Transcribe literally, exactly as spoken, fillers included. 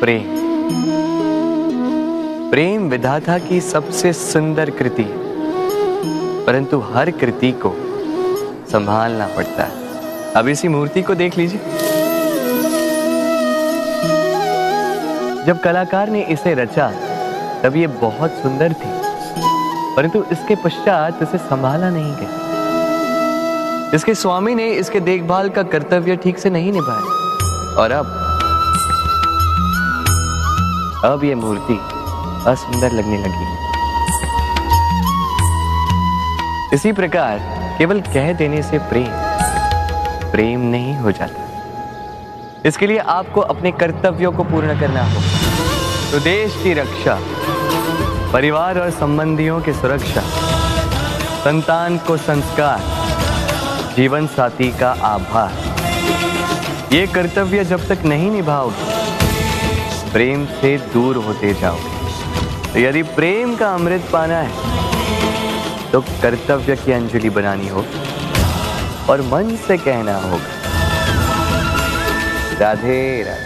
प्रेम। प्रेम विधाता की सबसे सुंदर कृति, परंतु हर कृति को संभालना पड़ता है। अब इसी मूर्ति को देख लीजिए। जब कलाकार ने इसे रचा तब ये बहुत सुंदर थी, परंतु इसके पश्चात इसे संभाला नहीं गया। इसके स्वामी ने इसके देखभाल का कर्तव्य ठीक से नहीं निभाया और अब अब ये मूर्ति असुंदर लगने लगी। इसी प्रकार केवल कह देने से प्रेम प्रेम नहीं हो जाता। इसके लिए आपको अपने कर्तव्यों को पूर्ण करना होगा। तो देश की रक्षा, परिवार और संबंधियों की सुरक्षा, संतान को संस्कार, जीवन साथी का आभार, ये कर्तव्य जब तक नहीं निभाओगे प्रेम से दूर होते जाओगे। यदि प्रेम का अमृत पाना है तो कर्तव्य की अंजलि बनानी होगी और मन से कहना होगा राधे राधे।